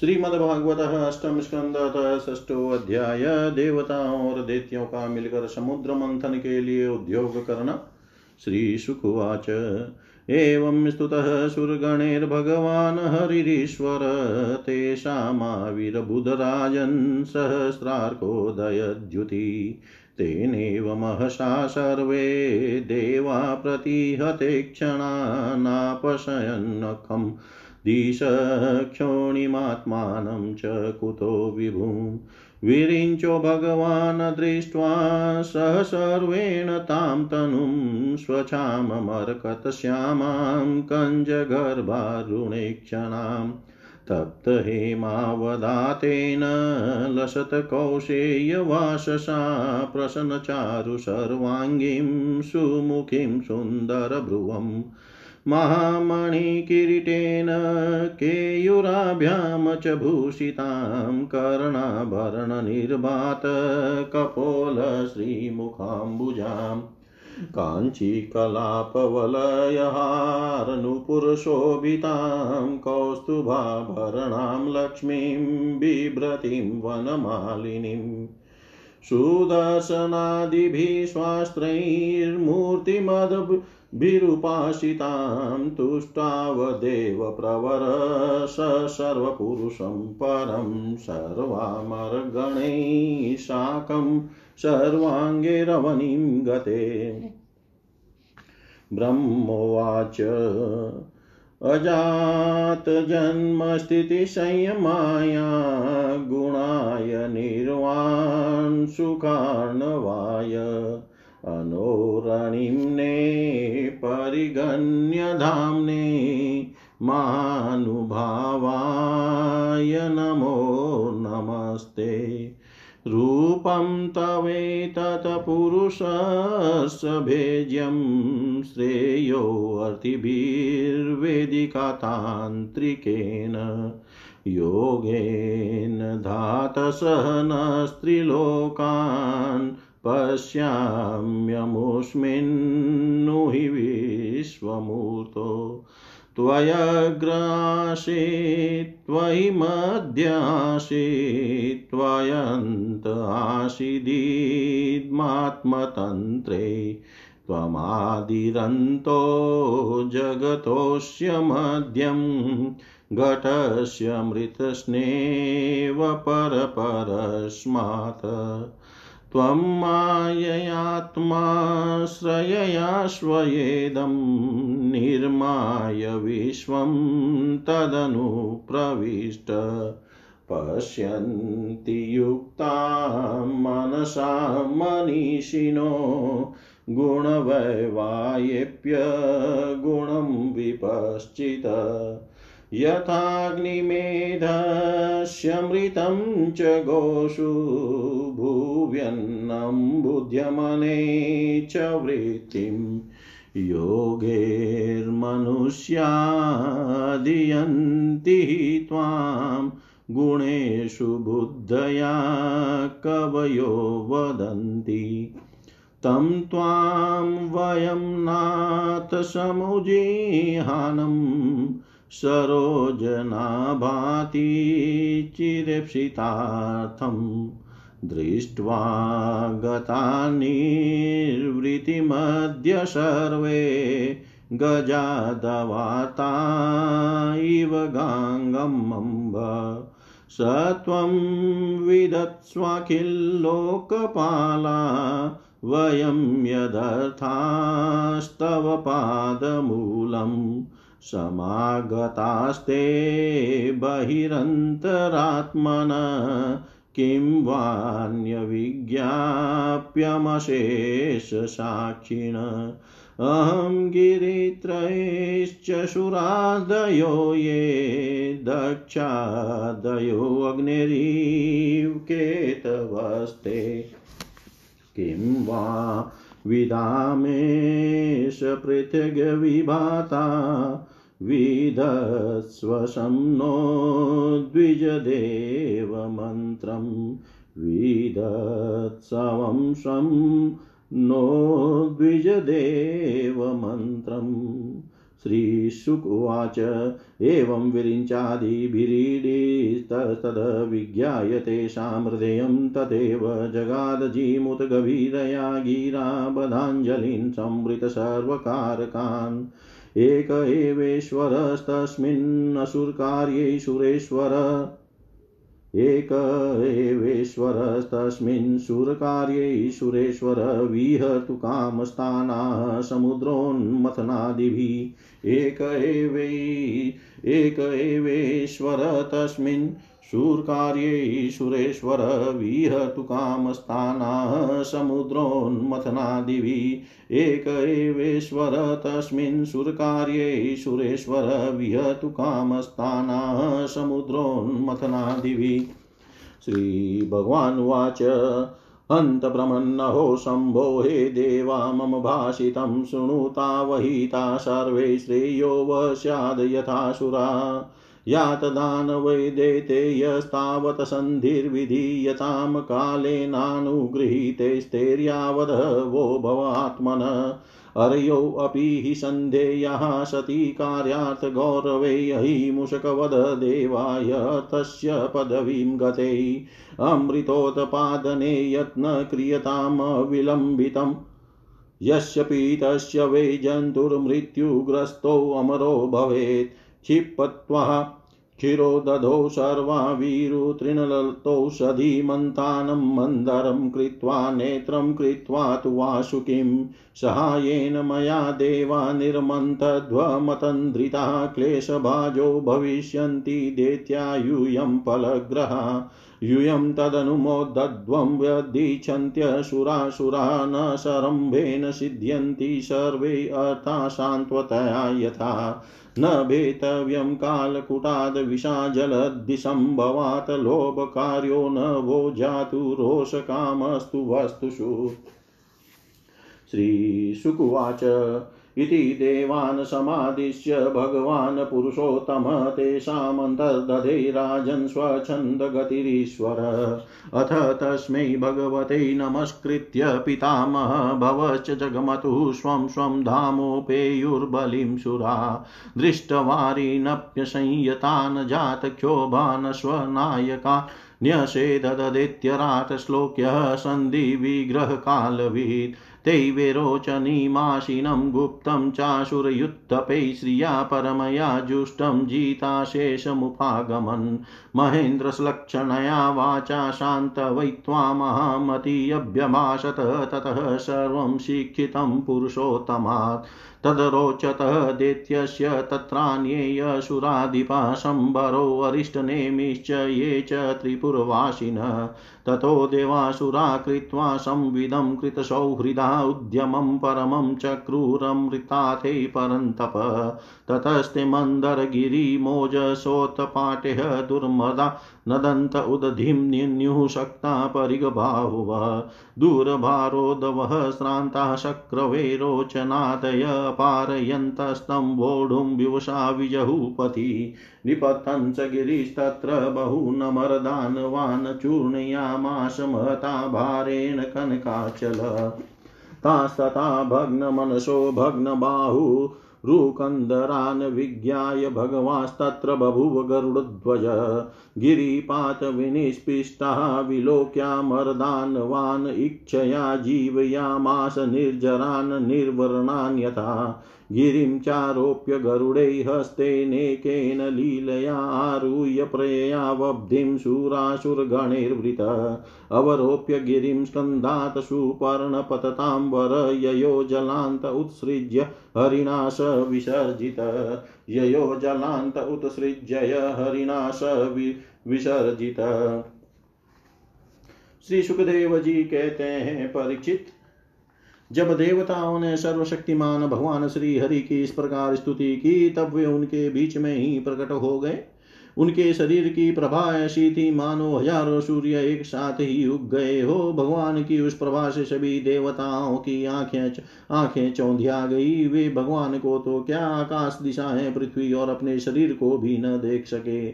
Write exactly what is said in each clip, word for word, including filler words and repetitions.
श्रीमद्भागवतः अष्टम स्कंदतः षष्ठो अध्याय देवताओं और दैत्यों का मिलकर समुद्र मंथन के लिए उद्योग करना। श्रीशुकुवाच एवं स्तुतः सुरगणैर्भगवान् हरिरीश्वर तेषामाविरबुधराजन् सहस्रार्कोदयद्युति तेनैव महसा सर्वे देवा प्रतिहते क्षणानापशयन्नखं दिशक्षोणिमात्मानं च कुतो विभुम् विरिञ्चो भगवान् दृष्ट्वा सह सर्वेण तां तनुं स्वच्छाममर्कतश्यामां कञ्जगर्भारुणेक्षणां तप्तहेमावदातेन लसत्कौशेयवाससा प्रसन्नचारु सर्वाङ्गीं सुमुखीं सुन्दरभ्रुवम् महामणिकिरीटेन केयूराभ्यां च भूषितां कर्णाभरणनिर्भात कपोलश्रीमुखाम्बुजां काञ्चीकलापवलयहारनुपुरशोभितां कौस्तुभाभरणां लक्ष्मीं बिभ्रतीं वनमालिनीम् सुदर्शनादिभिः स्वास्त्रैर्मूर्तिमद भीरुपासितां तुष्टावदेव प्रवर सर्वपुरुषं परं सर्वामरगणैः साकं सर्वांगे रवणीं गते। ब्रह्मोवाच अजात जन्म स्थिति संयमाया गुणाय निर्वाण सुखार्णवाय अनोरणिम्ने परिगण्य धाम्ने महानुभावाय नमो नमस्ते। रूपं तवेतत् पुरुषस्य भेद्यं श्रेयोऽर्तिभिर्वेदिकातान्त्रिकेन योगेन धातसहनस्त्रिलोकान् पश्याम्यमुस्मिन्नु हि विश्वमूर्तो त्वयग्रासी त्वयि मध्यासी त्वयन्त आसीदिदमात्मतन्त्रे त्वमादिरन्तो जगतोस्य मध्यं घटस्य मृतस्नेव परपरस्मात् त्वं माययात्माश्रययाश्वयेदं निर्माय विश्वं तदनु प्रविष्ट पश्यन्ति युक्तां मनसा मनीषिणो गुणवैवायेप्य गुणं विपश्चित यथाग्निमेधस्य मृतं च गोषु भुव्यन्नं बुध्यमने च वृत्तिं योगैर्मनुष्यादियन्ति त्वां गुणेषु बुद्धया कवयो वदन्ति तं त्वां वयं नाथ समुज्जिहानं सरोजनाभाति चिरेप्सितार्थं दृष्ट्वा गतानिर्वृतिमद्य सर्वे गजादवाता इव गांगमम्ब सत्वं विदत्स्वाखिल्लोकपाला वयं यदर्थास्तव पादमूलम् समागतास्ते बहिरन्तरात्मनः किं वान्यविज्ञाप्यमशेषसाक्षिणः अहं गिरित्रयश्च सुरादयो ये दक्षादयो अग्निरीव केतवस्ते किं वा विदामेश पृथग विभाता विदस्वशं नो द्विजदेव मन्त्रं विदत्सवं शं नो द्विजदेव मन्त्रं श्रीशुक उवाच एवं विरिञ्चादिभिरीडिस्ततद विज्ञायते सामृदयं तदेव जगादजीमुत गभीरया गिरा बधाञ्जलिं संवृत सर्वकारकान् एक एवेश्वरस्तस्मिन् असुरकार्ये सुरेश्वर एक एवेश्वरस्तस्मिन् सुरकार्ये सुरेश्वर विहर्तु कामस्थानाः समुद्रोन्मथनादिभिः एक एवे एक एवेश्वर तस्मिन् सुरकार्ये सुरेश्वर विहर्तु कामस्थानाः समुद्रोन्मथनादिभिः एक एवेश्वर तस्मिन् सुरकार्ये सुरेश्वर विहर्तु कामस्थानाः समुद्रोन्मथनादिभिः। श्री भगवान् उवाच हन्त ब्रह्मन्नहो शम्भो हे देवा मम भाषितं शृणुता वहिता सर्वे श्रेयो वस्याद् यथासुरा यातदानवैदेते यस्तावत् सन्धिर्विधीयतां कालेनानुगृहीते स्थैर्यावद् वो भवात्मनः अर्यो अपि हि सन्धेयः सति कार्यार्थ गौरवे हि मूषकवद देवाय तस्य पदवीं गते अमृतोत्पादने यत्न क्रियताम विलम्बितम् यस्य पीतस्य वै जन्तुर्मृत्युग्रस्तो अमरो भवेत् क्षिपत्वा क्षिरोदधौ सर्वा वीरु तृणलतौषधीमन्तानं मन्दरं कृत्वा नेत्रं कृत्वा तु वासुकिं सहायेन मया देवा निर्मन्तध्वमतन्द्रिता क्लेशभाजो भविष्यन्ति देत्या यूयं फलग्रहा यूयं तदनुमोदध्वं व्यदिच्छन्त्यसुरासुरा न सरम्भेन सिद्ध्यन्ति सर्वे अर्था सान्त्वतया यथा न भेतव्यं कालकुटाद् विषाजलद्दिसम्भवात् लोभकार्यो न वो जातु रोषकामस्तु वस्तुषु। श्रीशुक उवाच इति देवान् समादिश्य भगवान् पुरुषोत्तम तेषाम् अन्तर्दधे राजन् स्वच्छन्दगतिरीश्वर अथ तस्मै भगवते नमस्कृत्य पितामह भवश्च जगमतु स्वं स्वं धामोपेयुर्बलिं सुरा दृष्टवारिणप्यसंयतान् जातक्षोभान् स्वनायका न्यसेदददित्यराट् श्लोक्यः सन्धि विग्रहकालवित् तैवे रोचनीमाशिनं गुप्तं चाशुरयुत्तपे श्रिया परमया जुष्टं जीताशेषमुपागमन् महेन्द्रसलक्षणया वाचा शान्तवै महामतीयभ्यभाषत ततः सर्वं शिक्षितं पुरुषोत्तमात् तदरोचत दैत्यस्य तत्रान्ये सुराधिपा शम्बरो वरिष्ठनेमिश्च ये च त्रिपुरवासिनः ततो देवासुरा कृत्वा संविदं कृतसौहृदा उद्यमं परमं चक्रूरमृताथे परन्तप ततस्ते मन्दरगिरिमोजसोत्पाटेह दुर्मदा नदन्त उदधिं निन्युः शक्ता परिगबाहुवः दूरभारोदवः श्रान्ताः शक्रवे रोचनादय पारयन्तस्तं वोढुं विवशा विजहुपति निपतञ्च गिरिस्तत्र बहुनमरदानवान् चूर्णयामास महता भारेण कनकाचल तास्तथा भग्नमनसो भग्नबाहु रुकन्दरान् विज्ञाय भगवांस्तत्र बभूव गरुडध्वज गिरिपात विनिष्पिष्टः विलोक्यामरदानवान् इच्छया जीवयामास निर्जरान् निर्वर्णान् यथा गिरिं चारोप्य गरुडे हस्तेनेकेन लीलया आरुह्य प्रयावब्धिं शूराशुरगणैर्वृतः अवरोप्य गिरिं स्कन्धात् सुपर्णपतताम्बर ययो जलान्त उत्सृज्य हरिणाश विसर्जितः ययो जलान्त उत्सृज्य हरिणाश विसर्जितः। श्री सुखदेव जी कहते हैं परीक्षित, जब देवताओं ने सर्वशक्तिमान भगवान श्री हरि की इस प्रकार स्तुति की तब वे उनके बीच में ही प्रकट हो गए। उनके शरीर की प्रभा ऐसी थी मानो हजारों सूर्य एक साथ ही उग गए हो। भगवान की उस प्रभा से सभी देवताओं की आंखें आंखें चौंधिया गई। वे भगवान को तो क्या आकाश दिशाएं पृथ्वी और अपने शरीर को भी न देख सके।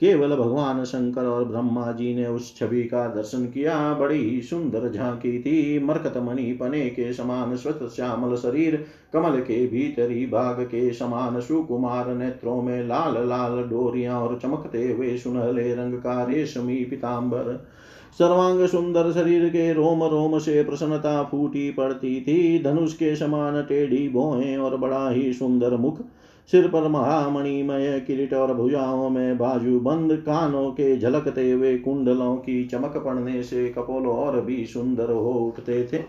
केवल भगवान शंकर और ब्रह्मा जी ने उस छवि का दर्शन किया। बड़ी सुंदर झांकी थी। मरकतमणि पने के समान श्वेत श्यामल शरीर, कमल के भीतरी भाग के समान सुकुमार नेत्रों में लाल लाल डोरियां और चमकते हुए सुनहले रंग का रेशमी पीताम्बर, सर्वांग सुंदर शरीर के रोम रोम से प्रसन्नता फूटी पड़ती थी। धनुष के समान टेढ़ी भौहें और बड़ा ही सुंदर मुख, सिर पर महामणिमय किरीट और भुजाओं में बाजू बंद, कानों के झलकते हुए कुंडलों की चमक पड़ने से कपोल और भी सुंदर हो उठते थे,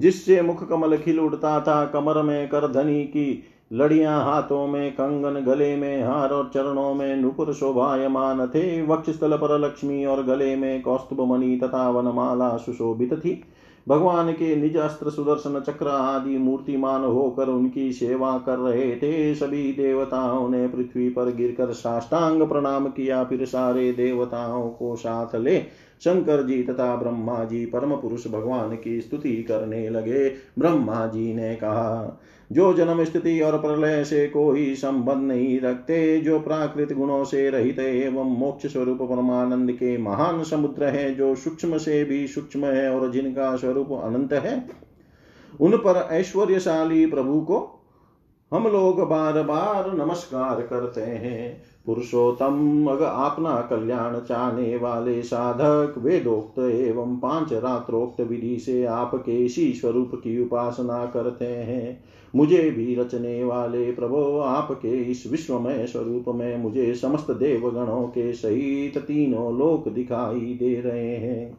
जिससे मुख कमल खिल उठता था। कमर में करधनी की लड़ियां, हाथों में कंगन, गले में हार और चरणों में नुपुर शोभायमान थे। वक्षस्थल पर लक्ष्मी और गले में कौस्तुभमणि तथा वनमाला सुशोभित थी। भगवान के निज अस्त्र, सुदर्शन चक्र आदि मूर्तिमान होकर उनकी सेवा कर रहे थे। सभी देवताओं ने पृथ्वी पर गिरकर साष्टांग प्रणाम किया। फिर सारे देवताओं को साथ ले शंकर जी तथा ब्रह्मा जी परम पुरुष भगवान की स्तुति करने लगे। ब्रह्मा जी ने कहा, जो जन्म स्थिति और प्रलय से कोई संबंध नहीं रखते, जो प्राकृत गुणों से रहित एवं मोक्ष स्वरूप परमानंद के महान समुद्र है, जो सूक्ष्म से भी सूक्ष्म है और जिनका स्वरूप अनंत है, उन पर ऐश्वर्यशाली प्रभु को हम लोग बार बार नमस्कार करते हैं। पुरुषोत्तम, अगर आपना कल्याण चाहने वाले साधक वेदोक्त एवं पांच रात्रोक्त विधि से आपके इसी स्वरूप की उपासना करते हैं। मुझे भी रचने वाले प्रभो, आपके इस विश्वमय स्वरूप में मुझे समस्त देवगणों के सहित तीनों लोक दिखाई दे रहे हैं।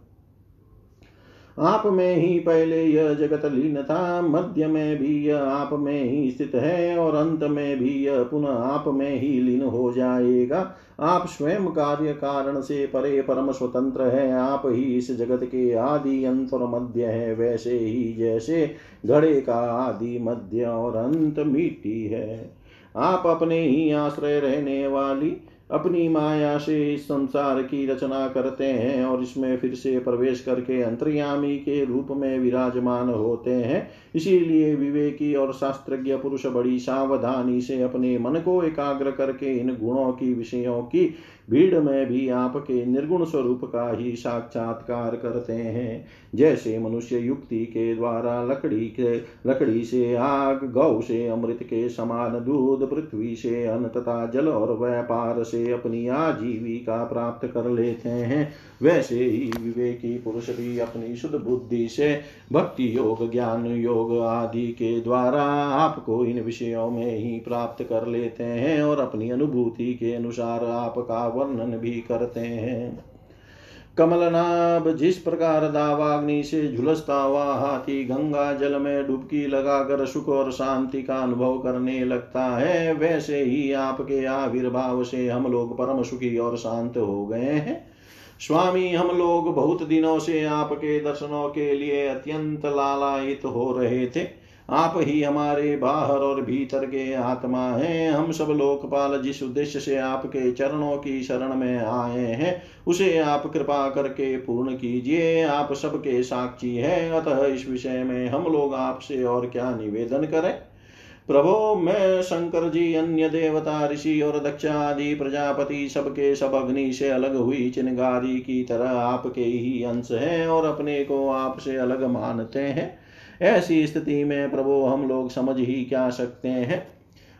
आप में ही पहले यह जगत लीन था, मध्य में भी यह आप में ही स्थित है और अंत में भी यह पुनः आप में ही लीन हो जाएगा। आप स्वयं कार्य कारण से परे परम स्वतंत्र है। आप ही इस जगत के आदि, अंत और मध्य है, वैसे ही जैसे घड़े का आदि, मध्य और अंत मिट्टी है। आप अपने ही आश्रय रहने वाली अपनी माया से इस संसार की रचना करते हैं और इसमें फिर से प्रवेश करके अंतर्यामी के रूप में विराजमान होते हैं। इसीलिए विवेकी और शास्त्रज्ञ पुरुष बड़ी सावधानी से अपने मन को एकाग्र करके इन गुणों की, विषयों की भीड़ में भी आपके निर्गुण स्वरूप का ही साक्षात्कार करते हैं। जैसे मनुष्य युक्ति के द्वारा लकड़ी के लकड़ी से आग, गौ से अमृत के समान दूध, पृथ्वी से अन्न तथा जल और व्यापार से अपनी आजीविका प्राप्त कर लेते हैं, वैसे ही विवेकी पुरुष भी अपनी शुद्ध बुद्धि से भक्ति योग, ज्ञान योग आदि के द्वारा आपको इन विषयों में ही प्राप्त कर लेते हैं और अपनी अनुभूति के अनुसार आपका वर्णन भी करते हैं। कमलनाभ, जिस प्रकार दावाग्नि से झुलसता हुआ हाथी गंगा जल में डुबकी लगाकर सुख और शांति का अनुभव करने लगता है, वैसे ही आपके आविर्भाव से हम लोग परम सुखी और शांत हो गए हैं। स्वामी, हम लोग बहुत दिनों से आपके दर्शनों के लिए अत्यंत लालायित हो रहे थे। आप ही हमारे बाहर और भीतर के आत्मा हैं। हम सब लोकपाल, जिस उद्देश्य से आपके चरणों की शरण में आए हैं, उसे आप कृपा करके पूर्ण कीजिए। आप सबके साक्षी हैं, अतः इस विषय में हम लोग आपसे और क्या निवेदन करें। प्रभो, मैं शंकर जी, अन्य देवता, ऋषि और दक्ष आदि प्रजापति सबके सब अग्नि से अलग हुई चिनगारी की तरह आपके ही अंश हैं और अपने को आपसे अलग मानते हैं। ऐसी स्थिति में प्रभो, हम लोग समझ ही क्या सकते हैं।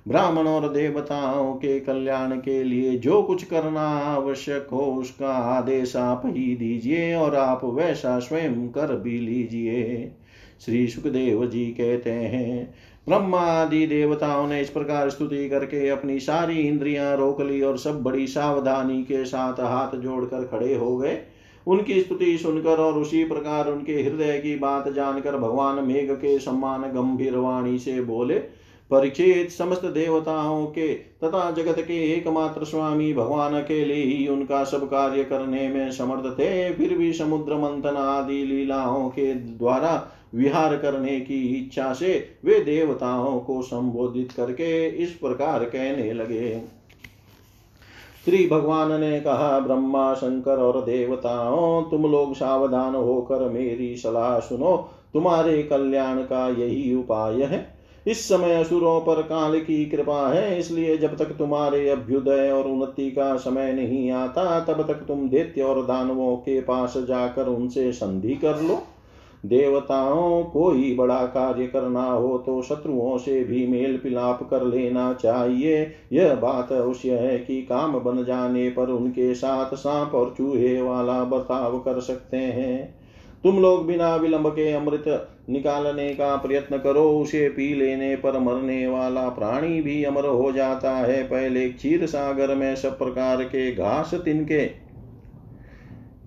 ब्राह्मण और देवताओं के कल्याण के लिए जो कुछ करना आवश्यक हो उसका आदेश आप ही दीजिए और आप वैसा स्वयं कर भी लीजिए। श्री सुखदेव जी कहते हैं, ब्रह्मा आदि देवताओं ने इस प्रकार स्तुति करके अपनी सारी इंद्रियां रोक ली और सब बड़ी सावधानी के साथ हाथ जोड़कर खड़े हो गए। उनकी स्तुति सुनकर और उसी प्रकार उनके हृदय की बात जानकर भगवान मेघ के सम्मान गंभीर वाणी से बोले, परीक्षित, समस्त देवताओं के तथा जगत के एकमात्र स्वामी भगवान अकेले ही उनका सब कार्य करने में समर्थ थे। फिर भी समुद्र मंथन आदि लीलाओं के द्वारा विहार करने की इच्छा से वे देवताओं को संबोधित करके इस प्रकार कहने लगे। श्री भगवान ने कहा, ब्रह्मा, शंकर और देवताओं, तुम लोग सावधान होकर मेरी सलाह सुनो। तुम्हारे कल्याण का यही उपाय है। इस समय असुरों पर काल की कृपा है, इसलिए जब तक तुम्हारे अभ्युदय और उन्नति का समय नहीं आता तब तक तुम दैत्य और दानवों के पास जाकर उनसे संधि कर लो। देवताओं को ही बड़ा कार्य करना हो तो शत्रुओं से भी मेल मिलाप कर लेना चाहिए। यह बात अवश्य है कि काम बन जाने पर उनके साथ सांप और चूहे वाला बर्ताव कर सकते हैं। तुम लोग बिना विलंब के अमृत निकालने का प्रयत्न करो, उसे पी लेने पर मरने वाला प्राणी भी अमर हो जाता है। पहले क्षीर सागर में सब प्रकार के घास, तिनके,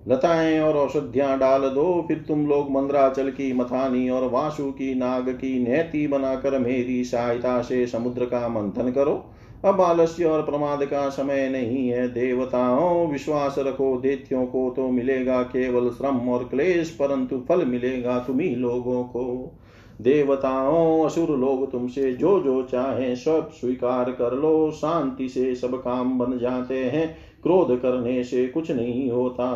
लताएं और औषधियां डाल दो, फिर तुम लोग मंदराचल की मथानी और वासु की नाग की नेति बनाकर मेरी सहायता से समुद्र का मंथन करो। अब आलस्य और प्रमाद का समय नहीं है। देवताओं, विश्वास रखो, दैत्यों को तो मिलेगा केवल श्रम और क्लेश, परंतु फल मिलेगा तुम्ही लोगों को। देवताओं, असुर लोग तुमसे जो जो चाहे सब स्वीकार कर लो, शांति से सब काम बन जाते हैं, क्रोध करने से कुछ नहीं होता।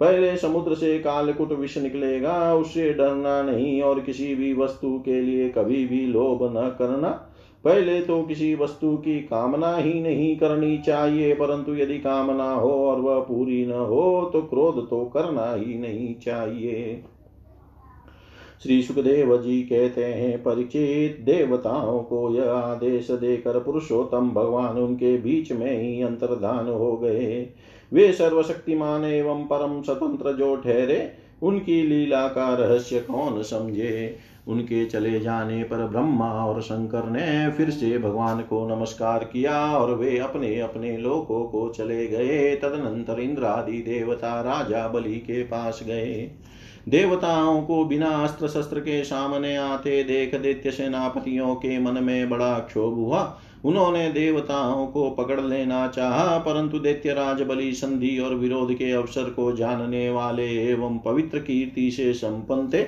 पहले समुद्र से कालकुट विष निकलेगा, उससे डरना नहीं और किसी भी वस्तु के लिए कभी भी लोभ न करना। पहले तो किसी वस्तु की कामना ही नहीं करनी चाहिए, परंतु यदि कामना हो और वह पूरी न हो तो क्रोध तो करना ही नहीं चाहिए। श्री सुखदेव जी कहते हैं, परिचित, देवताओं को यह आदेश देकर पुरुषोत्तम भगवान उनके बीच में ही अंतर्धान हो गए। वे सर्वशक्तिमान एवं परम स्वतंत्र जो ठहरे, उनकी लीला का रहस्य कौन समझे। उनके चले जाने पर ब्रह्मा और शंकर ने फिर से भगवान को नमस्कार किया और वे अपने अपने लोकों को चले गए। तदनंतर इंद्रादि देवता राजा बलि के पास गए। देवताओं को बिना अस्त्र शस्त्र के सामने आते देख दैत्य सेनापतियों के मन में बड़ा क्षोभ हुआ। उन्होंने देवताओं को पकड़ लेना चाहा, परंतु दैत्य राज बलि संधि और विरोध के अवसर को जानने वाले एवं पवित्र कीर्ति से संपन्न थे।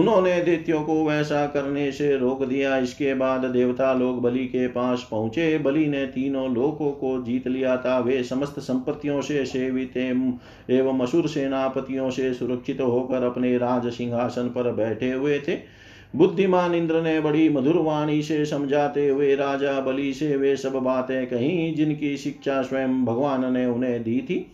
उन्होंने दैत्यों को वैसा करने से रोक दिया। इसके बाद देवता लोग बलि के पास पहुंचे। बलि ने तीनों लोकों को जीत लिया था। वे समस्त संपत्तियों से सेवित एवं असुर सेनापतियों से सुरक्षित होकर अपने राज सिंहासन पर बैठे हुए थे। बुद्धिमान इंद्र ने बड़ी मधुर वाणी से समझाते हुए राजा बलि से वे सब बातें कहीं जिनकी शिक्षा स्वयं भगवान ने उन्हें दी थी।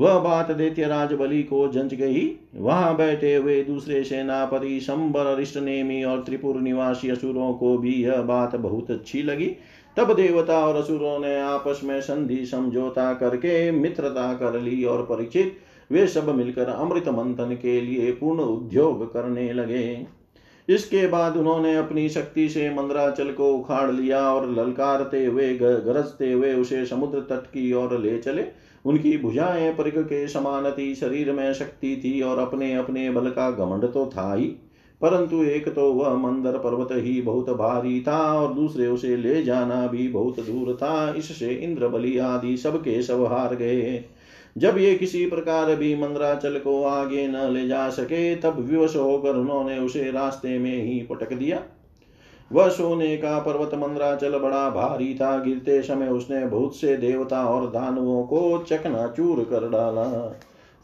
वह बात दैत्य राज बलि को जंच गई। वहां बैठे हुए दूसरे सेनापति शंबर, अरिष्टनेमी और त्रिपुर निवासी असुरों को भी यह बात बहुत अच्छी लगी। तब देवता और असुरों ने आपस में संधि समझौता करके मित्रता कर ली और परिचित वे सब मिलकर अमृत मंथन के लिए पूर्ण उद्योग करने लगे। इसके बाद उन्होंने अपनी शक्ति से मंदराचल को उखाड़ लिया और ललकारते हुए गरजते हुए उसे समुद्र तट की ओर ले चले। उनकी भुजाएं परिघ के समान थी, शरीर में शक्ति थी और अपने अपने बल का घमंड तो था ही, परंतु एक तो वह मंदर पर्वत ही बहुत भारी था और दूसरे उसे ले जाना भी बहुत दूर था। इससे इंद्र, बलि आदि सबके सब हार गए। जब ये किसी प्रकार भी मंदराचल को आगे न ले जा सके तब विवश होकर उन्होंने उसे रास्ते में ही पटक दिया। वह सोने का पर्वत मंदराचल बड़ा भारी था, गिरते समय उसने बहुत से देवता और दानवों को चकनाचूर कर डाला।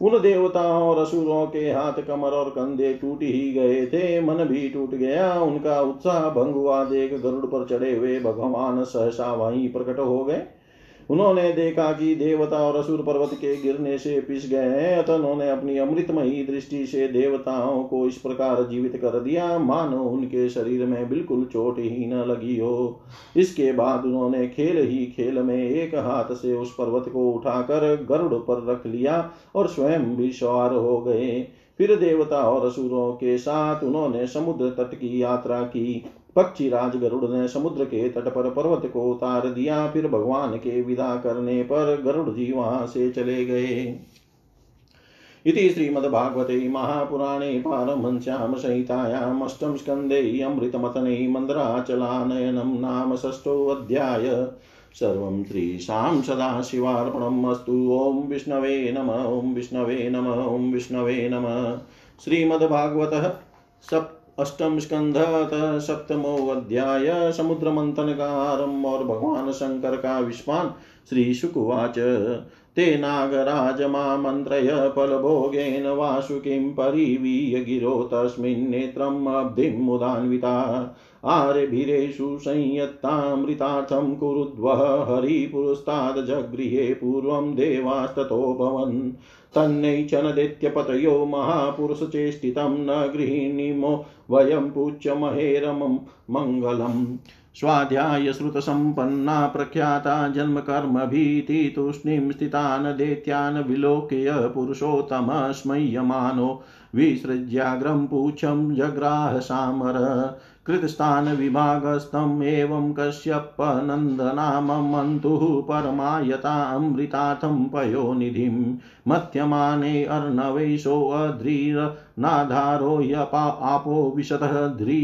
उन देवताओं और असुरों के हाथ, कमर और कंधे टूट ही गए थे, मन भी टूट गया। उनका उत्साह भंग हुआ देख गरुड़ पर चढ़े हुए भगवान सहसा वहीं प्रकट हो गए। उन्होंने देखा कि देवता और असुर पर्वत के गिरने से पिस गए हैं, अतः उन्होंने अपनी अमृतमयी दृष्टि से देवताओं को इस प्रकार जीवित कर दिया मानो उनके शरीर में बिल्कुल चोट ही न लगी हो। इसके बाद उन्होंने खेल ही खेल में एक हाथ से उस पर्वत को उठाकर गरुड़ पर रख लिया और स्वयं भी सवार हो गए। फिर देवता और असुरों के साथ उन्होंने समुद्र तट की यात्रा की। पक्षी राज गरुड़ ने समुद्र के तट पर पर्वत को उतार दिया। फिर भगवान के विदा करने पर गरुड़ जी वहां से चले गए। इति श्रीमद्भागवते महापुराणे पारमहंस्यां संहितायाम् अष्टम स्कन्धे अमृतमथने मन्दराचलानयनं नाम षष्ठोऽध्याय। सर्वं त्रीशां सदाशिवार्पणमस्तु। ओं विष्णवे नमः। ओं विष्णवे नमः। ओं विष्णवे नमः। श्रीमद्भागवतः सप्त अष्टम स्कंध अतः सप्तमो अध्याय, समुद्र मंथन का आरंभ और भगवान शंकर का विस्फान। श्री शुकवाच, ते नागराज मां मंत्रय फलभोगेन वासुकिं परिवीय गिरो तस्मिन् नेत्रम् अब्धिम् उदान्विता आर्भिरेषु संयत्तामृतार्थं कुरुद्व हरिपुरस्ताद् जगृहे पूर्वं देवास्ततो भवन् तन्नैचनदित्यपतयो महापुरुषचेष्टितं न गृहीणीमो वयं पूज्यमहे रमं मङ्गलम्। स्वाध्यायश्रुतसम्पन्ना प्रख्याता जन्मकर्मभीतितूष्णीं स्थितान् दैत्यान् विलोक्य पुरुषोत्तमः स्मयमानो विसृज्याग्रं पूच्छं जग्राह सामर। कृतस्थान विभागस्थम् एवं कश्यपनन्दनामं मन्तुः परमायतामृतार्थं पयोनिधिं मध्यमाने अर्णवेशो अध्रीरनाधारो यपा आपो विशतः ध्री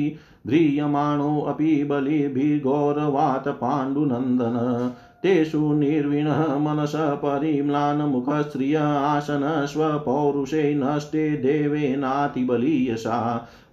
ध्रीयमाणो अपि बलिभिर्गौरवात् पाण्डुनन्दन। तेषु निर्विणः मनसः परिम्लानमुखः श्रियः आसनः स्वपौरुषे नष्टे देवेनातिबलीयसा।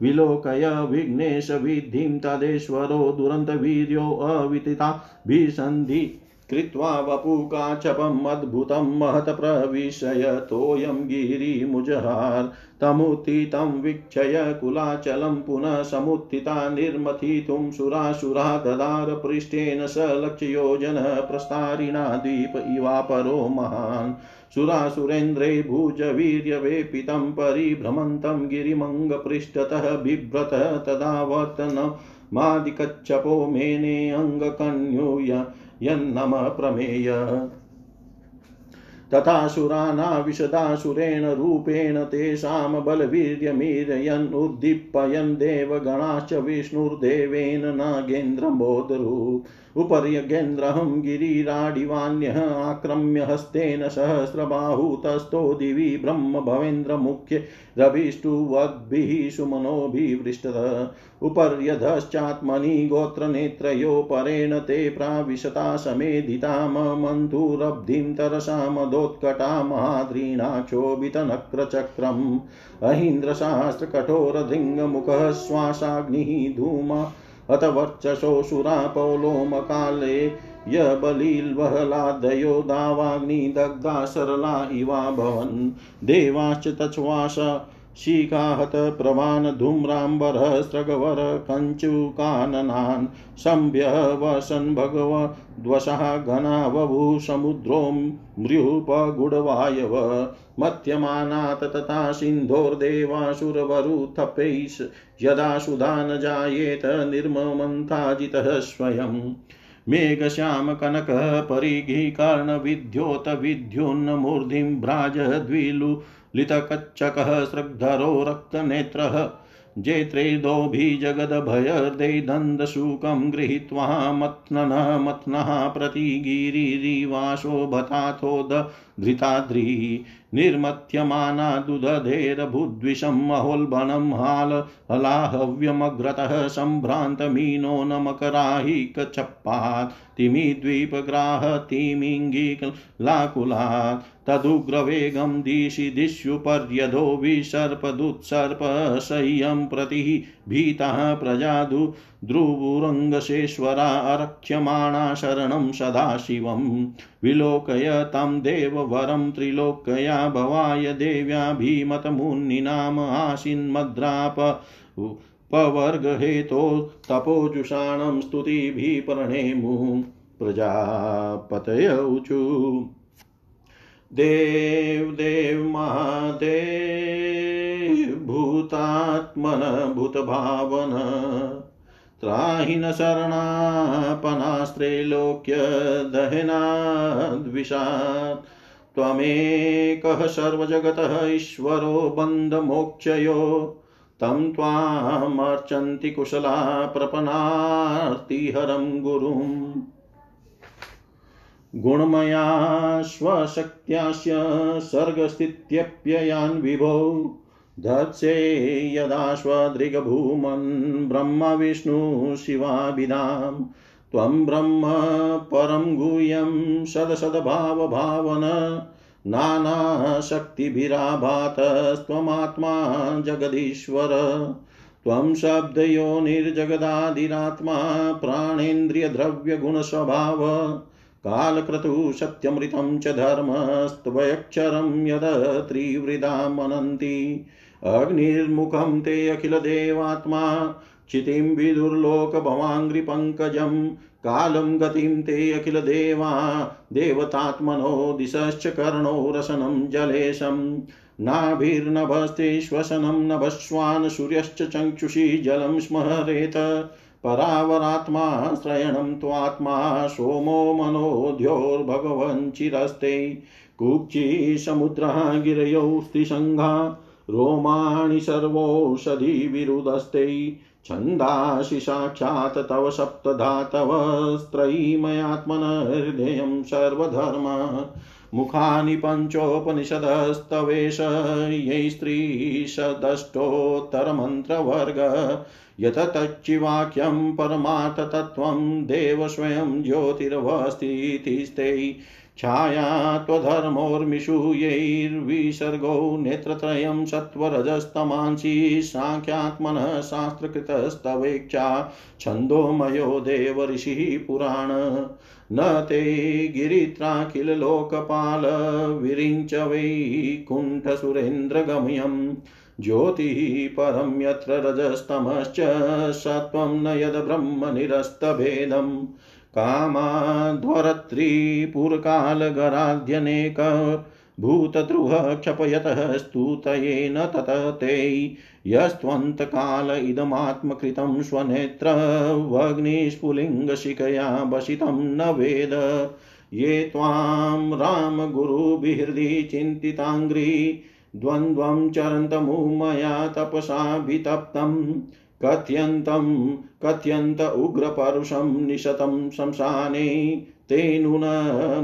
विलोकय विघ्नेश विद्धिं तदेश्वरो दुरन्तवीर्यो अवितिता भीषन्धि कृत्वा वपुकाचपम् अद्भुतं महत् प्रविशय तोयं गिरिमुजहार। तमुत्थितं वीक्षय कुलाचलं पुनः समुत्थिता निर्मथितुं सुरासुरा ददार पृष्ठेन स लक्ष्ययोजन प्रस्तारिणा द्वीप इवापरो महान्। सुरासुरेन्द्रे भुजवीर्यवेपितं परिभ्रमन्तं गिरिमङ्गपृष्ठतः बिभ्रतः तदावर्तनमादिकच्छपो मेने अङ्गकण्युया यन्नम प्रमेय। तथासुराना विशदासुरेण रूपेण तेषां बलवीर्यमीरयन् उद्दीपयन् देवगणाश्च विष्णुर्देवेन नागेन्द्रं बोधरूप। उपर्यगेन्द्रहं गिरिराडिवान्यः आक्रम्य हस्तेन सहस्रबाहुतस्थो दिवि ब्रह्म भवेन्द्रमुख्ये रविष्टुवद्भिः सुमनोभिवृष्टतः। उपर्यधश्चात्मनि गोत्रनेत्रयोपरेण ते प्राविशता समेधिता ममन्तुरब्धिं तरसामदो उत्कटा महाद्रीणा क्षोभितनक्रचक्रम्। अहीन्द्रसहस्रकठोरधिङ्गमुखः श्वासाग्निः धूमा अथ वर्चसो सुरापौलोमकाले य बलिल्वहलादयो दावाग्निदग्धा सरला इवा भवन्। देवाश्च तच्छ्वास शिखाहत प्रवान धूम्रांबर स्रगवर कंचुकाननान् संभ्य वसन भगव द्वशः घना बभू समुद्रो मृहुपगुडवायव। मध्यमानात् तथा सिन्धोर्देवासुरवरुथपैश यदा सुधान जायेत निर्ममन्ताजितः स्वयं। मेघश्याम कनक परिघी कर्ण विद्योत विद्युन्मूर्धिं भ्राज द्विलु लितकच्चकः स्रग्धरो रक्तनेत्रः जेत्रैर्दोभि जगदभयर्दैदन्दशूकं गृहीत्वा मत्ननः मत्नः प्रतिगिरिरिवाशो भताथोद धृताद्री। निर्मथ्यमाना दुदधेरभुद्विषं महोल्बणं हाल हलाहव्यमग्रतः सम्भ्रान्तमीनो न मकराहिकचप्पात् तिमिद्वीपग्राहतिमिङ्गिलाकुलात्। तदुग्रवेगं दिशि दिश्युपर्यधो विसर्पदुत्सर्पशय्यं प्रति भीतः प्रजादु ध्रुवुरङ्गसेश्वरा अरक्ष्यमाणा शरणं सदाशिवं। विलोकय तं देववरं त्रिलोकया भवाय देव्या भीमतमुन्निनाम आसीन्मद्राप पवर्गहेतो तपोजुषाणं स्तुतिभिः प्रणेमु। प्रजापतय ऊचु देव देव महादेव भूतात्मन भूतभावन। त्राहिन शरणापनास्त्रैलोक्य दहनाद्विषात् त्वमेकः सर्वजगतः ईश्वरो बन्धमोक्षयो। तं त्वामर्चन्ति कुशला प्रपन्नार्ति हरं गुरुं। गुणमया स्वशक्त्यास्य सर्गस्थित्यप्ययान् विभो धत्से यदा स्वदृग्भूमन् ब्रह्म विष्णु शिवाभिधां। त्वं ब्रह्म परं गुह्यं सदसद्भावभावन नानाशक्तिभिराभातस्त्वमात्मा जगदीश्वर। त्वं शब्दयो निर्जगदादिरात्मा प्राणेन्द्रियद्रव्यगुणस्वभाव कालक्रतु सत्यमृतं च धर्मस्त्वयक्षरं यद त्रिवृदा मनन्ति। अग्निर्मुखं ते अखिलदेवात्मा क्षितिं विदुर्लोकभवाङ्घ्रिपङ्कजं कालं गतिं ते अखिल देवा देवतात्मनो दिशश्च कर्णो रसनं जलेशं नाभिर्नभस्ते श्वसनं नभस्वान् सूर्यश्च चक्षुषी जलं स्मरेत परावरात्मा श्रयणं त्वात्मा सोमो मनोध्योर्भगवन् चिरस्ते कुक्षी समुद्रः गिरयौ स्त्रीसङ्घा रोमाणि सर्वौषधी विरुदस्ते छन्दांसि साक्षात् तव सप्तधातवस्त्रयीमयात्मन हृदयं सर्वधर्म मुखानि पञ्चोपनिषदस्तवेश यैस्त्रीशदष्टोत्तरमन्त्रवर्ग यत तच्चिवाक्यं परमार्थतत्त्वं देव स्वयं ज्योतिरवस्थितिस्ते छाया त्वधर्मोर्मिषु यैर्विसर्गो नेत्रत्रयं सत्त्वरजस्तमांसि सांख्यात्मनः शास्त्रकृतस्तवेक्षा छन्दोमयो देव ऋषिः पुराण न ते गिरित्राखिल लोकपाल विरिञ्च वै कुण्ठसुरेन्द्रगम्यं ज्योतिः परं यत्र रजस्तमश्च सत्त्वं न यद्ब्रह्मनिरस्तभेदम् कामाध्वरत्रिपुरकालगराध्यनेक भूतद्रुह क्षपयतः स्तुतयेन ततः ते यस्त्वन्तकाल इदमात्मकृतं स्वनेत्र वग्निस्फुलिङ्गशिखया वसितं न वेद ये त्वां रामगुरुभिर्हृदि चिन्तिताङ्घ्रि द्वन्द्वं चरन्तमुमया तपसा वितप्तम् कथ्यन्तं कथ्यन्त उग्रपरुषं निशतं शमशाने तेनुन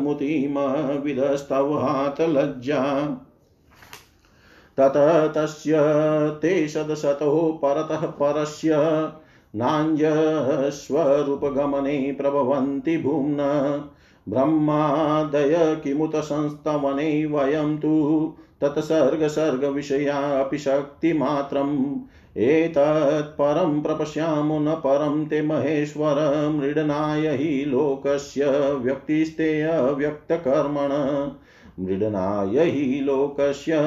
मुतिम विदस्तवहात लज्जा तत तस्य ते सदशतो परतः परस्य नान्यस्वरूपगमने प्रभवन्ति भूम्ना ब्रह्मादय किमुत संस्तवने वयं तु तत्सर्गसर्गविषया अपि शक्तिमात्रम् एतत् परं प्रपश्यामो न परं ते महेश्वर मृडनाय हि लोकस्य व्यक्तिस्ते अव्यक्तकर्मण मृडनाय हि लोकस्य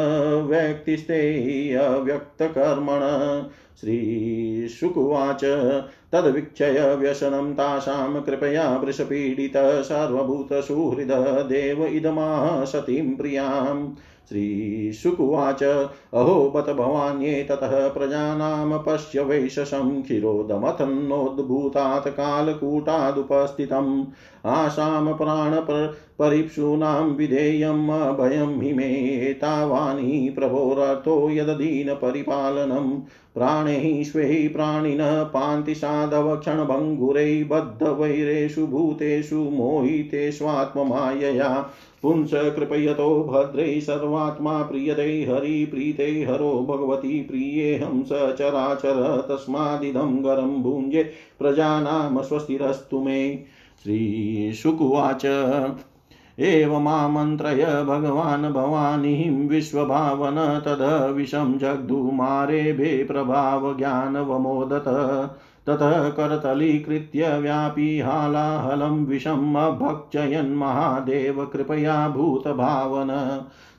व्यक्तिस्ते अव्यक्तकर्मण श्रीशुकुवाच तद्विक्षय व्यसनं तासां कृपया वृषपीडितः सर्वभूतसुहृदः देव इदमाह सतीं प्रियाम् श्रीशुकुवाच अहो बत भवान्येततः प्रजानां पश्य वैशसं क्षीरोदमथन्नोद्भूतात् कालकूटादुपस्थितम् आशां प्राणपरिप्सूनां विधेयम् अभयं हिमे तावानि प्रभोरतो यदीनपरिपालनं प्राणैः स्वैः प्राणिनः पान्ति साधवक्षणभङ्गुरैः बद्धवैरेषु भूतेषु मोहितेष्वात्ममायया पुंस कृपयतो भद्रै सर्वात्मा प्रियते हरि प्रीते हरो भगवती प्रिये हम सचराचर तस्मादिदं गरं भुञ्जे प्रजानां स्वस्तिरस्तु मे श्रीशुकुवाच एवमामन्त्रय भगवान् भवानीं विश्वभावन तद विषं जग्धुमारेभे प्रभाव ज्ञानवमोदत ततः करतलीकृत्य व्यापीहालाहलं विषम् अभक्षयन् महादेव कृपया भूतभावन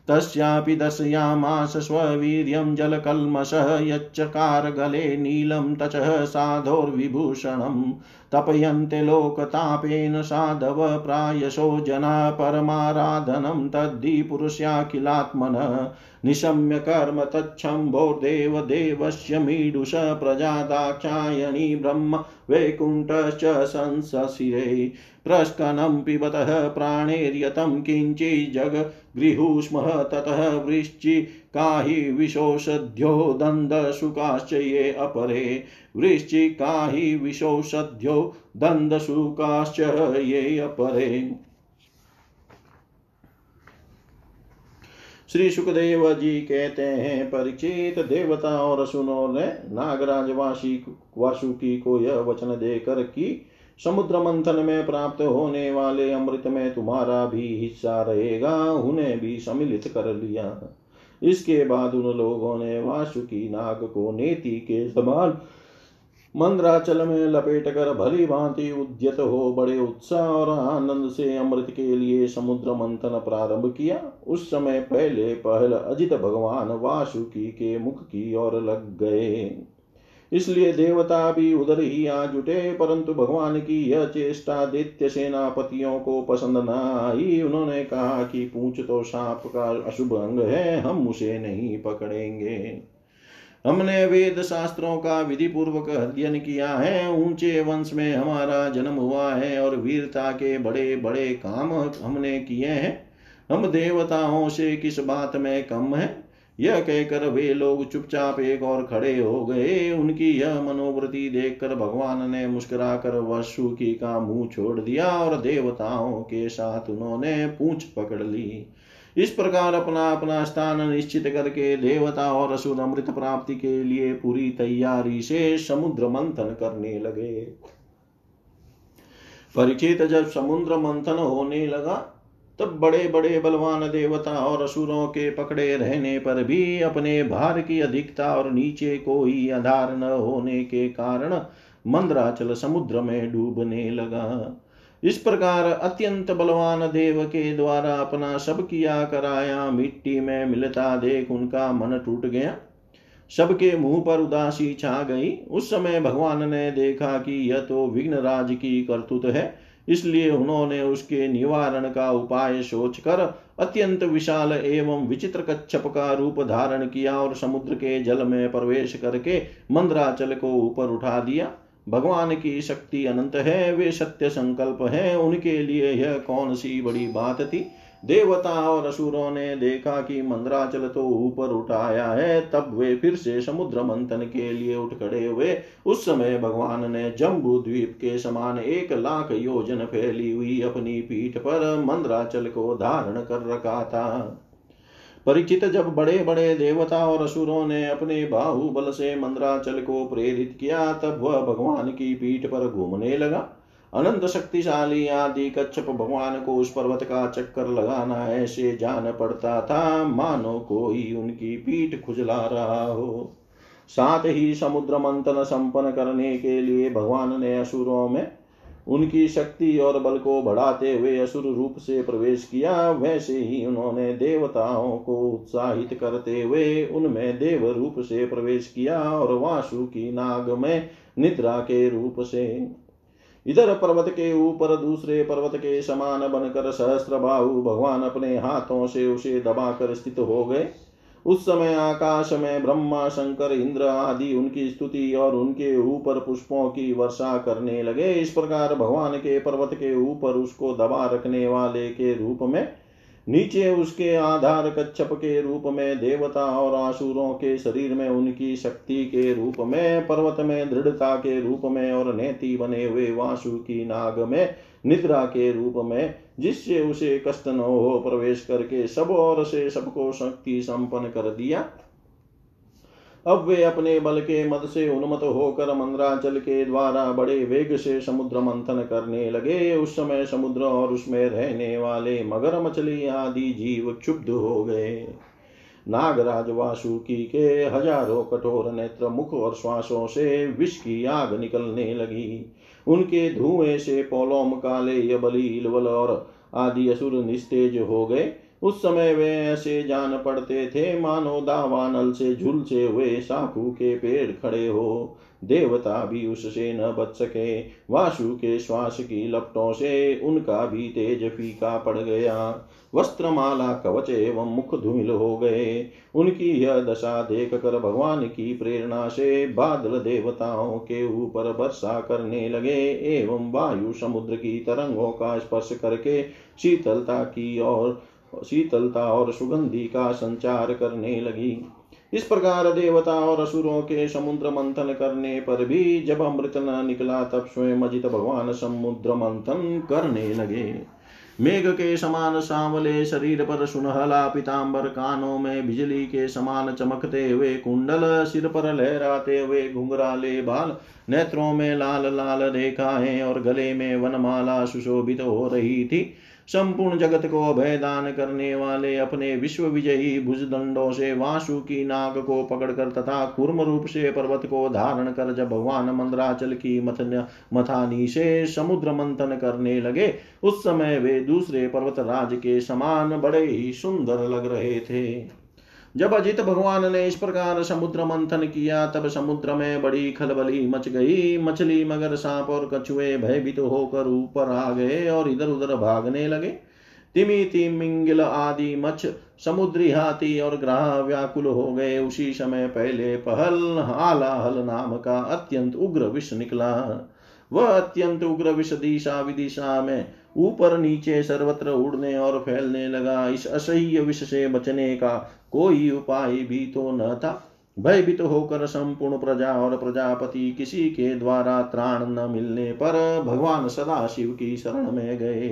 तस्यापि दशयामास स्ववीर्यं जलकल्मषः यच्चकार गले नीलं तचः साधोर्विभूषणं तपयन्ते लोकतापेन साधव प्रायशो जना परमाराधनं तद्धि पुरुषाखिलात्मनः निशम्य कर्म तच्छम्भोर्देव देवस्य मीडुष प्रजादाक्षायणी ब्रह्म वैकुण्ठश्च संसशिरे प्रस्कनं पिबतः प्राणेर्यतं किञ्चि जग गृहूष्मः ततः वृश्चि काही विशोषध्यो दन्दशुकाश्च ये अपरे वृश्चि काही विशोषध्यो दन्दशुकाश्च ये अपरे श्री सुखदेव जी कहते हैं परीक्षित देवता और असुरों ने नागराज वासुकी को यह वचन देकर कि समुद्र मंथन में प्राप्त होने वाले अमृत में तुम्हारा भी हिस्सा रहेगा उन्हें भी सम्मिलित कर लिया। इसके बाद उन लोगों ने वासुकी नाग को नेति के समान मंदराचल में लपेट कर भली भांति उद्यत हो बड़े उत्साह और आनंद से अमृत के लिए समुद्र मंथन प्रारंभ किया। उस समय पहले पहल अजित भगवान वासुकी के मुख की ओर लग गए। इसलिए देवता भी उधर ही आ जुटे, परंतु भगवान की यह चेष्टा दैत्य सेनापतियों को पसंद न आई। उन्होंने कहा कि पूंछ तो सांप का अशुभ अंग है, हम उसे नहीं पकड़ेंगे। हमने वेद शास्त्रों का विधि पूर्वक अध्ययन किया है, ऊंचे वंश में हमारा जन्म हुआ है और वीरता के बड़े बड़े काम हमने किए हैं। हम देवताओं से किस बात में कम है? यह कहकर वे लोग चुपचाप एक और खड़े हो गए। उनकी यह मनोवृत्ति देखकर भगवान ने मुस्कुराकर वासुकी का मुंह छोड़ दिया और देवताओं के साथ उन्होंने पूंछ पकड़ ली। इस प्रकार अपना अपना स्थान निश्चित करके देवता और असुर अमृत प्राप्ति के लिए पूरी तैयारी से समुद्र मंथन करने लगे। परीक्षित, जब समुद्र मंथन होने लगा तब बड़े बड़े बलवान देवता और असुरों के पकड़े रहने पर भी अपने भार की अधिकता और नीचे कोई आधार न होने के कारण मंदराचल समुद्र में डूबने लगा। इस प्रकार अत्यंत बलवान देव के द्वारा अपना सब किया कराया मिट्टी में मिलता देख उनका मन टूट गया। सबके मुंह पर उदासी छा गई। उस समय भगवान ने देखा कि यह तो विघ्नराज की करतूत है, इसलिए उन्होंने उसके निवारण का उपाय सोचकर अत्यंत विशाल एवं विचित्र कच्छप का रूप धारण किया और समुद्र के जल में प्रवेश करके मंदराचल को ऊपर उठा दिया। भगवान की शक्ति अनंत है, वे सत्य संकल्प हैं, उनके लिए यह कौन सी बड़ी बात थी। देवता और असुरों ने देखा कि मंदराचल तो ऊपर उठाया है, तब वे फिर से समुद्र मंथन के लिए उठ खड़े हुए। उस समय भगवान ने जम्बू द्वीप के समान एक लाख योजन फैली हुई अपनी पीठ पर मंदराचल को धारण कर रखा था। परिचित, जब बड़े बड़े देवता और असुरों ने अपने बाहुबल से मंदराचल को प्रेरित किया तब वह भगवान की पीठ पर घूमने लगा। अनंत शक्तिशाली आदि कच्छप भगवान को उस पर्वत का चक्कर लगाना ऐसे जान पड़ता था मानो कोई उनकी पीठ खुजला रहा हो। साथ ही समुद्र मंथन संपन्न करने के लिए भगवान ने असुरों में उनकी शक्ति और बल को बढ़ाते हुए असुर रूप से प्रवेश किया। वैसे ही उन्होंने देवताओं को उत्साहित करते हुए उनमें देव रूप से प्रवेश किया और वासुकी नाग में निद्रा के रूप से। इधर पर्वत के ऊपर दूसरे पर्वत के समान बनकर सहस्त्रबाहु भगवान अपने हाथों से उसे दबाकर स्थित हो गए। उस समय आकाश में ब्रह्मा, शंकर, इंद्र आदि उनकी स्तुति और उनके ऊपर पुष्पों की वर्षा करने लगे। इस प्रकार भगवान के पर्वत के ऊपर उसको दबा रखने वाले के रूप में, नीचे उसके आधार कच्छप के रूप में, देवता और आसुरों के शरीर में उनकी शक्ति के रूप में, पर्वत में दृढ़ता के रूप में और नेति बने हुए वासुकी नाग में निद्रा के रूप में, जिससे उसे कष्ट न हो, प्रवेश करके सब ओर से सबको शक्ति संपन्न कर दिया। अब वे अपने बल के मद से उन्मत्त होकर मंदराचल के द्वारा बड़े वेग से समुद्र मंथन करने लगे। उस समय समुद्र और उसमें रहने वाले मगर, मछली आदि जीव क्षुब्ध हो गए। नागराज वासुकी के हजारों कठोर नेत्र, मुख और श्वासों से विष की आग निकलने लगी। उनके धुएं से पोलोम, काले, यबली, इलवल और आदि असुर निस्तेज हो गए। उस समय वे ऐसे जान पड़ते थे मानो दावानल से झुलसे हुए साखू के पेड़ खड़े हो। देवता भी उससे न बच सके। वासु के श्वास की लपटों से उनका भी तेज फीका पड़ गया। वस्त्रमाला, कवच एवं मुख धूमिल हो गए। उनकी यह दशा देख कर भगवान की प्रेरणा से बादल देवताओं के ऊपर वर्षा करने लगे एवं वायु समुद्र की तरंगों का स्पर्श करके शीतलता की और शीतलता और सुगंधि का संचार करने लगी। इस प्रकार देवता और असुरों के समुद्र मंथन करने पर भी जब अमृत न निकला तब स्वयं अजित भगवान समुद्र मंथन करने लगे। मेघ के समान सांवले शरीर पर सुनहला पीताम्बर, कानों में बिजली के समान चमकते हुए कुंडल, सिर पर लहराते हुए घुंघराले बाल, नेत्रों में लाल लाल रेखाएं और गले में वनमाला सुशोभित हो रही थी। संपूर्ण जगत को अभयदान करने वाले अपने विश्व विजयी भुजदंडों से वासुकी नाग को पकड़कर तथा कूर्म रूप से पर्वत को धारण कर जब भगवान मंदराचल की मथानी से समुद्र मंथन करने लगे, उस समय वे दूसरे पर्वत राज के समान बड़े ही सुंदर लग रहे थे। जब अजित भगवान ने इस प्रकार समुद्र मंथन किया तब समुद्र में बड़ी खलबली मच गई। मछली मगर सांप और कछुए भयभीत तो होकर ऊपर आ गए और इधर उधर भागने लगे। तिमी तिमिंगिल आदि मच्छ समुद्री हाथी और ग्राह व्याकुल हो गए। उसी समय पहले पहल हालाहल नाम का अत्यंत उग्र विष निकला। वह अत्यंत उग्र विष दिशा विदिशा में ऊपर नीचे सर्वत्र उड़ने और फैलने लगा। इस असह्य विष से बचने का कोई उपाय भी तो न था। भयभीत होकर संपूर्ण प्रजा और प्रजापति किसी के द्वारा त्राण न मिलने पर भगवान सदाशिव की शरण में गए।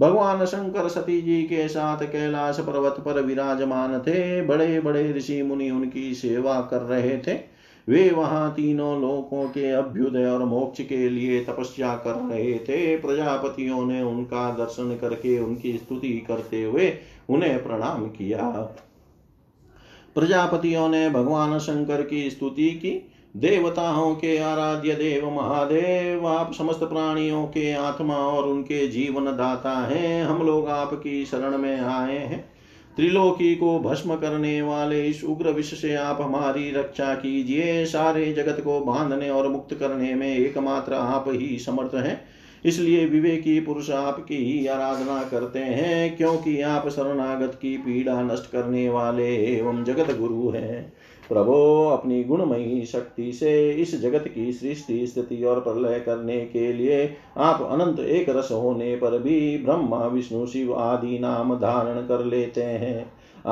भगवान शंकर सती जी के साथ कैलाश पर्वत पर विराजमान थे। बड़े बड़े ऋषि मुनि उनकी सेवा कर रहे थे। वे वहां तीनों लोकों के अभ्युदय और मोक्ष के लिए तपस्या कर रहे थे। प्रजापतियों ने उनका दर्शन करके उनकी स्तुति करते हुए उन्हें प्रणाम किया। प्रजापतियों ने भगवान शंकर की स्तुति की। देवताओं के आराध्य देव महादेव, आप समस्त प्राणियों के आत्मा और उनके जीवन दाता हैं। हम लोग आपकी शरण में आए हैं। त्रिलोकी को भस्म करने वाले इस उग्र विष से आप हमारी रक्षा कीजिए। सारे जगत को बांधने और मुक्त करने में एकमात्र आप ही समर्थ हैं। इसलिए विवेकी पुरुष आपकी ही आराधना करते हैं, क्योंकि आप शरणागत की पीड़ा नष्ट करने वाले एवं जगत गुरु हैं। प्रभो, अपनी गुणमयी शक्ति से इस जगत की सृष्टि स्थिति और प्रलय करने के लिए आप अनंत एक रस होने पर भी ब्रह्मा विष्णु शिव आदि नाम धारण कर लेते हैं।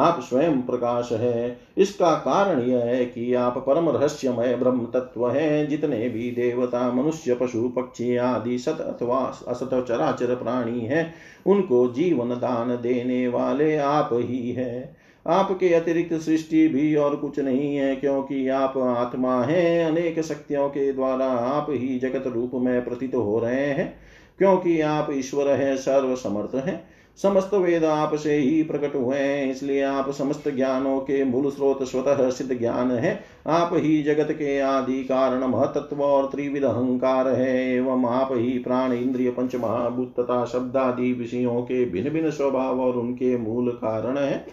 आप स्वयं प्रकाश है। इसका कारण यह है कि आप परम रहस्यमय ब्रह्म तत्व हैं। जितने भी देवता मनुष्य पशु पक्षी आदि सत अथवा असत चराचर प्राणी हैं, उनको जीवन दान देने वाले आप ही हैं। आपके अतिरिक्त सृष्टि भी और कुछ नहीं है, क्योंकि आप आत्मा हैं। अनेक शक्तियों के द्वारा आप ही जगत रूप में प्रतीत हो रहे हैं, क्योंकि आप ईश्वर हैं, सर्वसमर्थ हैं। समस्त वेद आप से ही प्रकट हुए हैं, इसलिए आप समस्त ज्ञानों के मूल स्रोत स्वतः सिद्ध ज्ञान है। आप ही जगत के आदि कारण महतत्व और त्रिविध अहंकार है, एवं आप ही प्राण इंद्रिय पंच महाभूत तथा शब्दादि विषयों के भिन्न भिन्न स्वभाव और उनके मूल कारण है।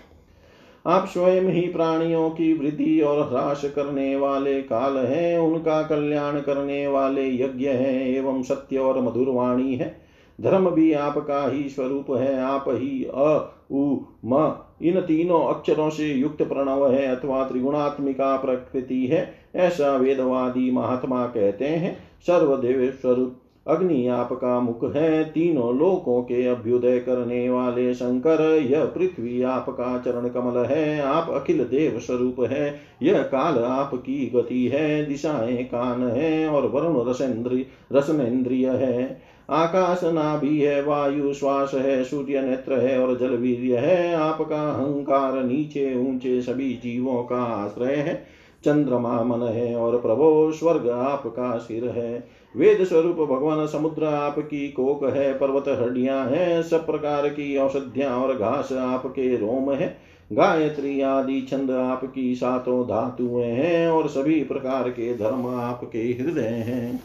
आप स्वयं ही प्राणियों की वृद्धि और ह्रास करने वाले काल हैं, उनका कल्याण करने वाले यज्ञ हैं, एवं सत्य और मधुरवाणी है। धर्म भी आपका ही स्वरूप है। आप ही अ उ म इन तीनों अक्षरों से युक्त प्रणव है अथवा त्रिगुणात्मिका प्रकृति है, ऐसा वेदवादी महात्मा कहते हैं। सर्वदेव स्वरूप अग्नि आपका मुख है। तीनों लोकों के अभ्युदय करने वाले शंकर, यह पृथ्वी आपका चरण कमल है। आप अखिल देव स्वरूप है। यह काल आपकी गति है। दिशाएं कान है और वरुण रसेंद्रिय रसनेन्द्रिय है। आकाश नाभि है, वायु श्वास है, सूर्य नेत्र है और जल वीर्य है। आपका अहंकार नीचे ऊंचे सभी जीवों का आश्रय है। चंद्रमा मन है और प्रभो स्वर्ग आपका सिर है। वेद स्वरूप भगवान समुद्र आपकी कोक है। पर्वत हड्डियां हैं। सब प्रकार की औषधियां और घास आपके रोम है। गायत्री आदि छंद आपकी सातों धातुएं हैं और सभी प्रकार के धर्म आपके हृदय हैं।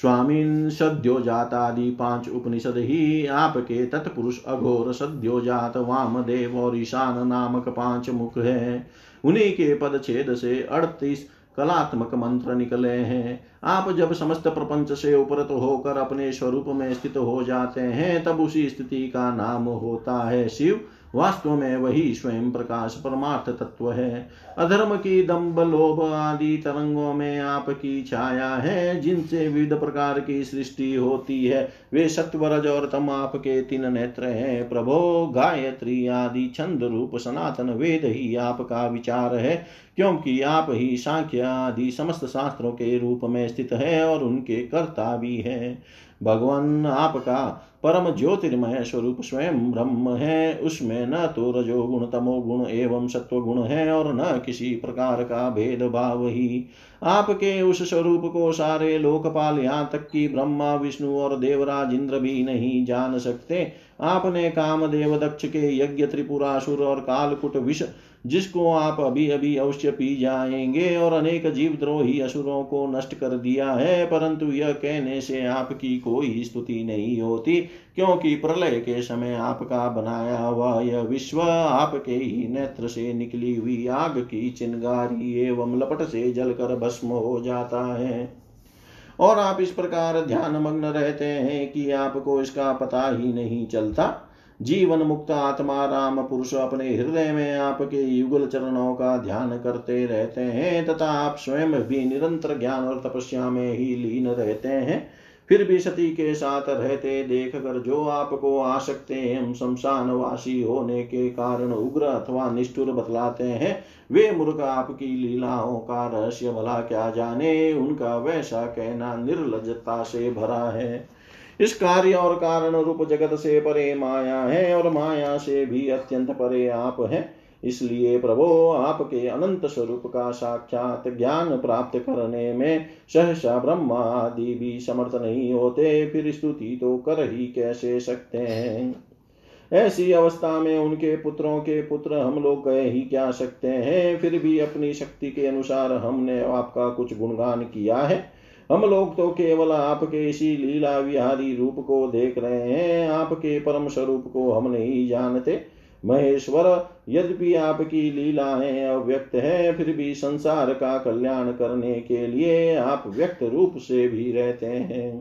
स्वामीन सद्योजात आदि पांच उपनिषद ही आपके तत्पुरुष अघोर सद्योजात वामदेव और ईशान नामक पांच मुख है। उन्हीं के पद छेद से अड़तीस कलात्मक मंत्र निकले हैं। आप जब समस्त प्रपंच से उपरत होकर अपने स्वरूप में स्थित हो जाते हैं, तब उसी स्थिति का नाम होता है शिव। वास्तव में वही स्वयं प्रकाश परमार्थ तत्व है। अधर्म की दंभ लोभ आदि तरंगों में आपकी छाया है, जिनसे विविध प्रकार की सृष्टि होती है। वे सत्व रज और तम आपके तीन नेत्र हैं। प्रभो, गायत्री आदि छंद रूप सनातन वेद ही आपका विचार है, क्योंकि आप ही सांख्य आदि समस्त शास्त्रों के रूप में स्थित है और उनके कर्ता भी है। भगवान आपका परम ज्योतिर्मय स्वरूप स्वयं ब्रह्म है। उसमें न तो रजोगुण तमोगुण एवं सत्वगुण है और न किसी प्रकार का भेदभाव ही। आपके उस स्वरूप को सारे लोकपाल यहाँ तक कि ब्रह्मा विष्णु और देवराज इंद्र भी नहीं जान सकते। आपने कामदेव दक्ष के यज्ञ त्रिपुरासुर और कालकुट विष जिसको आप अभी अभी अवश्य पी जाएंगे और अनेक जीवद्रोही असुरों को नष्ट कर दिया है, परंतु यह कहने से आपकी कोई स्तुति नहीं होती, क्योंकि प्रलय के समय आपका बनाया हुआ यह विश्व आपके ही नेत्र से निकली हुई आग की चिंगारी एवं लपट से जलकर भस्म हो जाता है। और आप इस प्रकार ध्यानमग्न रहते हैं कि आपको इसका पता ही नहीं चलता। जीवन मुक्त आत्मा राम पुरुष अपने हृदय में आपके युगल चरणों का ध्यान करते रहते हैं तथा आप स्वयं भी निरंतर ज्ञान और तपस्या में ही लीन रहते हैं। फिर भी सती के साथ रहते देख कर जो आपको आसक्त एवं शमशान वासी होने के कारण उग्र अथवा निष्ठुर बतलाते हैं, वे मूर्ख आपकी लीलाओं का रहस्य भला क्या जाने। उनका वैसा कहना निर्लजता से भरा है। इस कार्य और कारण रूप जगत से परे माया है और माया से भी अत्यंत परे आप हैं। इसलिए प्रभो, आपके अनंत स्वरूप का साक्षात ज्ञान प्राप्त करने में सहसा ब्रह्मा आदि भी समर्थ नहीं होते, फिर स्तुति तो कर ही कैसे सकते हैं। ऐसी अवस्था में उनके पुत्रों के पुत्र हम लोग कह ही क्या सकते हैं। फिर भी अपनी शक्ति के अनुसार हमने आपका कुछ गुणगान किया है। हम लोग तो केवल आपके इसी लीला विहारी रूप को देख रहे हैं, आपके परम स्वरूप को हम नहीं जानते। महेश्वर, यद्यपि आपकी लीलाएं अव्यक्त है, फिर भी संसार का कल्याण करने के लिए आप व्यक्त रूप से भी रहते हैं।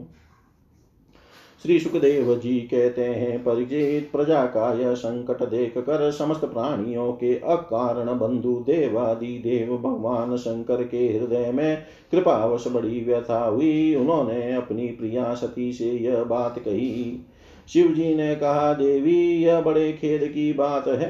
श्री सुखदेव जी कहते हैं, परिचित प्रजा का यह संकट देख कर समस्त प्राणियों के अकारण बंधु देवादि देव भगवान शंकर के हृदय में कृपावश बड़ी व्यथा हुई। उन्होंने अपनी प्रिया सती से यह बात कही। शिव जी ने कहा, देवी, यह बड़े खेद की बात है।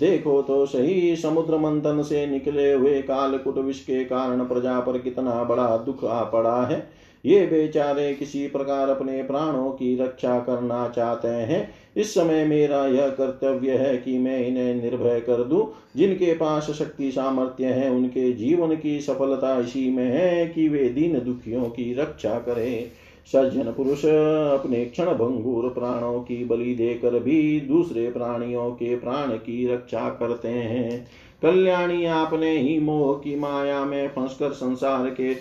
देखो तो सही, समुद्र मंथन से निकले हुए कालकुट विष के कारण प्रजा पर कितना बड़ा दुख आ पड़ा है। ये बेचारे किसी प्रकार अपने प्राणों की रक्षा करना चाहते हैं। इस समय मेरा यह कर्तव्य है कि मैं इन्हें निर्भय कर दूं। जिनके पास शक्ति सामर्थ्य है, उनके जीवन की सफलता इसी में है कि वे दीन दुखियों की रक्षा करें। सज्जन पुरुष अपने क्षण भंगुर प्राणों की बलि देकर भी दूसरे प्राणियों के प्राण की रक्षा करते हैं। कल्याणी, आपने ही मोह की माया में फंसकर संसार के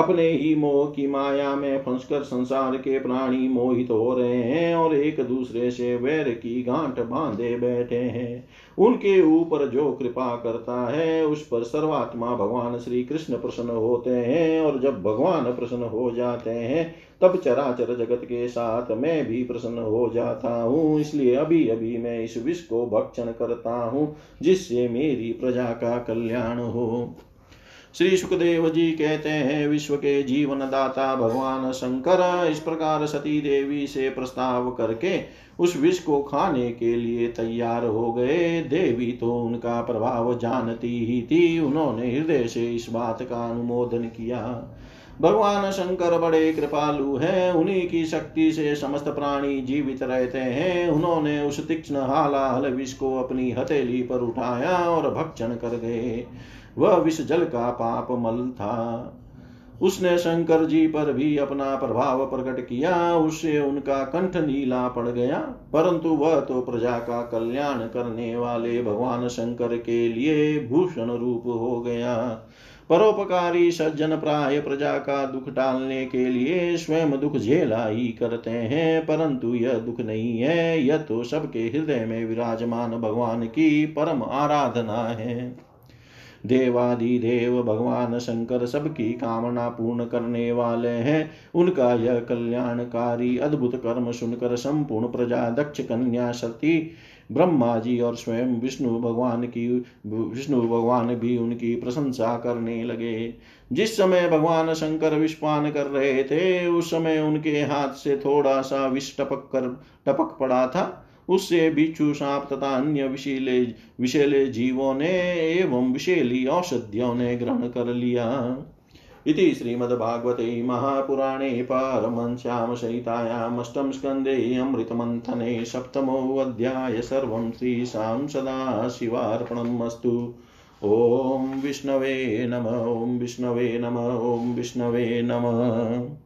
अपने ही मोह की माया में फंसकर संसार के प्राणी मोहित हो रहे हैं और एक दूसरे से वैर की गांठ बांधे बैठे हैं। उनके ऊपर जो कृपा करता है उस पर सर्वात्मा भगवान श्री कृष्ण प्रसन्न होते हैं, और जब भगवान प्रसन्न हो जाते हैं तब चराचर जगत के साथ मैं भी प्रसन्न हो जाता हूँ। इसलिए अभी अभी मैं इस विष को भक्षण करता हूँ जिससे मेरी प्रजा का कल्याण हो। श्री सुखदेव जी कहते हैं, विश्व के जीवन दाता भगवान शंकर इस प्रकार सती देवी से प्रस्ताव करके उस विष को खाने के लिए तैयार हो गए। देवी तो उनका प्रभाव जानती ही थी, उन्होंने हृदय से इस बात का अनुमोदन किया। भगवान शंकर बड़े कृपालु हैं, उन्हीं की शक्ति से समस्त प्राणी जीवित रहते हैं। उन्होंने उस तीक्ष्ण हालाहल विष को अपनी हथेली पर उठाया और भक्षण कर गए। वह विष जल का पाप मल था। उसने शंकर जी पर भी अपना प्रभाव प्रकट किया, उससे उनका कंठ नीला पड़ गया, परंतु वह तो प्रजा का कल्याण करने वाले भगवान शंकर के लिए भूषण रूप हो गया। परोपकारी सज्जन प्राय प्रजा का दुख टालने के लिए स्वयं दुख झेला ही करते हैं, परंतु यह दुख नहीं है, यह तो सबके हृदय में विराजमान भगवान की परम आराधना है। देवादि देव भगवान शंकर सबकी कामना पूर्ण करने वाले हैं। उनका यह कल्याणकारी अद्भुत कर्म सुनकर संपूर्ण प्रजा दक्ष कन्या सती ब्रह्मा जी और स्वयं विष्णु भगवान की विष्णु भगवान भी उनकी प्रशंसा करने लगे। जिस समय भगवान शंकर विषपान कर रहे थे उस समय उनके हाथ से थोड़ा सा विष टपक कर टपक पड़ा था। उससे बिच्छू, सांप तथा अन्य विषैले विषैले जीवों ने एवं विषैली औषधियों ने ग्रहण कर लिया। इति श्रीमद्भागवते महापुराणे पारमहंस्यां संहितायाम् अष्टम स्कन्धे अमृतमंथने सप्तमो अध्याय सर्वं श्रीशां सदाशिवार्पणमस्तु। ओम विष्णवे नमः। ओम विष्णवे नमः। ओम विष्णवे नमः।